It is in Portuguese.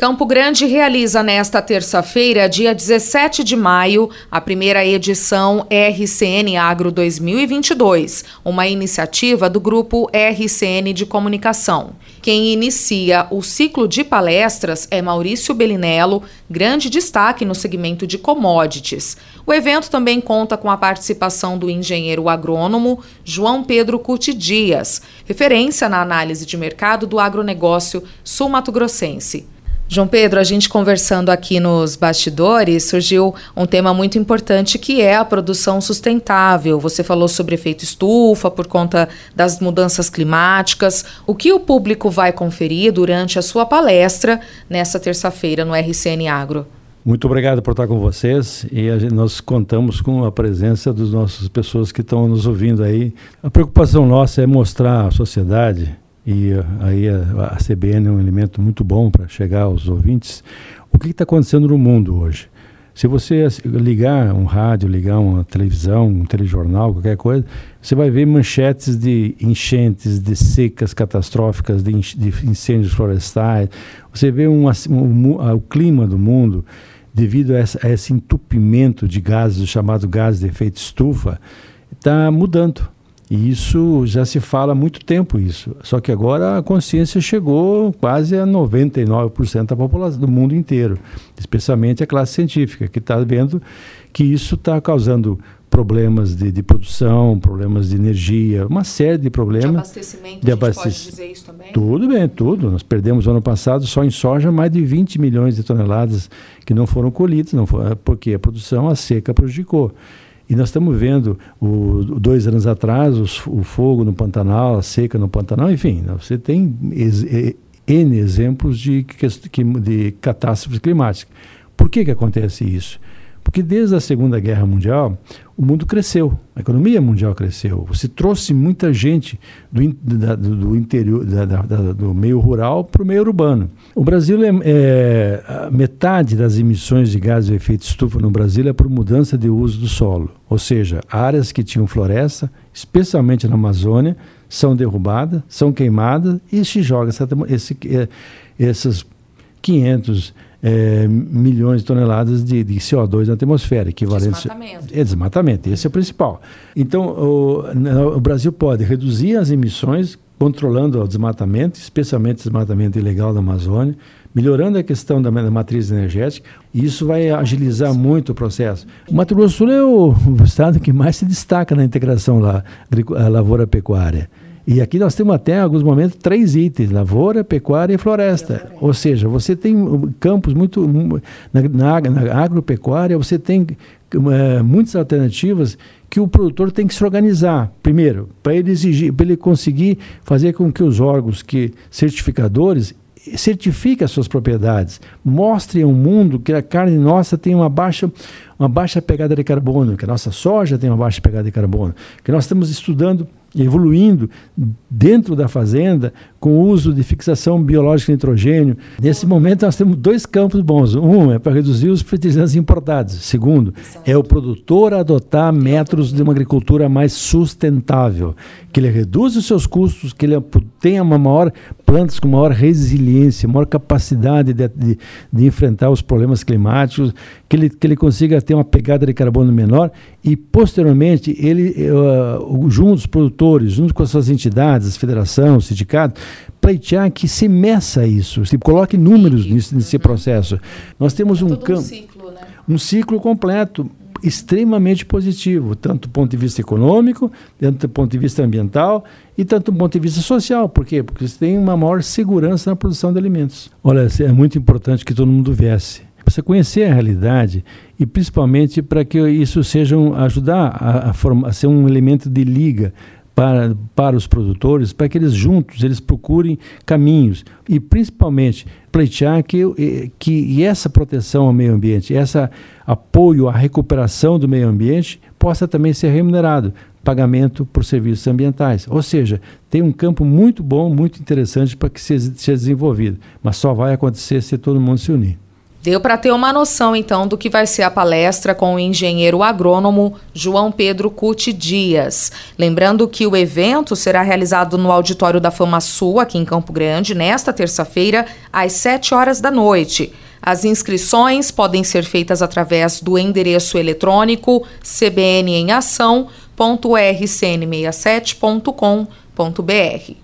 Campo Grande realiza nesta terça-feira, dia 17 de maio, a primeira edição RCN Agro 2022, uma iniciativa do Grupo RCN de Comunicação. Quem inicia o ciclo de palestras é Maurício Bellinello, grande destaque no segmento de commodities. O evento também conta com a participação do engenheiro agrônomo João Pedro Couto Dias, referência na análise de mercado do agronegócio sul-mato-grossense. João Pedro, a gente conversando aqui nos bastidores, surgiu um tema muito importante que é a produção sustentável. Você falou sobre efeito estufa por conta das mudanças climáticas. O que o público vai conferir durante a sua palestra nessa terça-feira no RCN Agro? Muito obrigado por estar com vocês e nós contamos com a presença das nossas pessoas que estão nos ouvindo aí. A preocupação nossa é mostrar à sociedade, e aí a CBN é um elemento muito bom para chegar aos ouvintes, o que está acontecendo no mundo hoje. Se você ligar um rádio, ligar uma televisão, um telejornal, qualquer coisa, você vai ver manchetes de enchentes, de secas catastróficas, de incêndios florestais. Você vê o clima do mundo devido a esse entupimento de gases, o chamado gás de efeito estufa, está mudando. E isso já se fala há muito tempo, isso. Só que agora a consciência chegou quase a 99% da população do mundo inteiro, especialmente a classe científica, que está vendo que isso está causando problemas de produção, problemas de energia, uma série de problemas. De abastecimento, a gente pode dizer isso também? Tudo bem, tudo. Nós perdemos ano passado, só em soja, mais de 20 milhões de toneladas que não foram colhidas, porque a produção, a seca prejudicou. E nós estamos vendo, 2 anos atrás, o fogo no Pantanal, a seca no Pantanal, enfim, você tem N exemplos de catástrofes climáticas. Por que acontece isso? Porque desde a Segunda Guerra Mundial, o mundo cresceu, a economia mundial cresceu. Você trouxe muita gente do interior, do meio rural para o meio urbano. O Brasil metade das emissões de gases de efeito estufa no Brasil é por mudança de uso do solo. Ou seja, áreas que tinham floresta, especialmente na Amazônia, são derrubadas, são queimadas e se joga essas 500 milhões de toneladas de CO2 na atmosfera, equivalente... Desmatamento, esse é o principal. Então, o Brasil pode reduzir as emissões, controlando o desmatamento, especialmente o desmatamento ilegal da Amazônia, melhorando a questão da matriz energética, e isso vai agilizar muito o processo. O Mato Grosso do Sul é o estado que mais se destaca na integração lá, lavoura-pecuária. E aqui nós temos até, em alguns momentos, 3 itens: lavoura, pecuária e floresta. Ou seja, você tem campos muito... Na agropecuária, você tem muitas alternativas que o produtor tem que se organizar. Primeiro, para ele conseguir fazer com que os órgãos certificadores certifiquem as suas propriedades. Mostrem ao mundo que a carne nossa tem uma baixa pegada de carbono, que a nossa soja tem uma baixa pegada de carbono, que nós estamos estudando... evoluindo dentro da fazenda com o uso de fixação biológica de nitrogênio. Nesse momento nós temos 2 campos bons. Um é para reduzir os fertilizantes importados. Segundo, é o produtor adotar métodos de uma agricultura mais sustentável, que ele reduz os seus custos, que ele tenha plantas com maior resiliência, maior capacidade de enfrentar os problemas climáticos, que ele consiga ter uma pegada de carbono menor e, posteriormente, ele juntos, produtores, junto com as suas entidades, as federações, sindicatos, pleitear que se meça isso, se coloque números nesse processo. Nós temos um ciclo, né? Um ciclo completo, extremamente positivo, tanto do ponto de vista econômico, tanto do ponto de vista ambiental e tanto do ponto de vista social. Por quê? Porque você tem uma maior segurança na produção de alimentos. Olha, é muito importante que todo mundo viesse. Precisa conhecer a realidade e principalmente para que isso seja ajudar a ser um elemento de liga para os produtores, para que eles juntos eles procurem caminhos e principalmente pleitear que essa proteção ao meio ambiente, esse apoio à recuperação do meio ambiente possa também ser remunerado, pagamento por serviços ambientais. Ou seja, tem um campo muito bom, muito interessante para que seja desenvolvido, mas só vai acontecer se todo mundo se unir. Deu para ter uma noção, então, do que vai ser a palestra com o engenheiro agrônomo João Pedro Couto Dias. Lembrando que o evento será realizado no Auditório da Fama Sul, aqui em Campo Grande, nesta terça-feira, às 19h. As inscrições podem ser feitas através do endereço eletrônico cbnemacao.rcn67.com.br.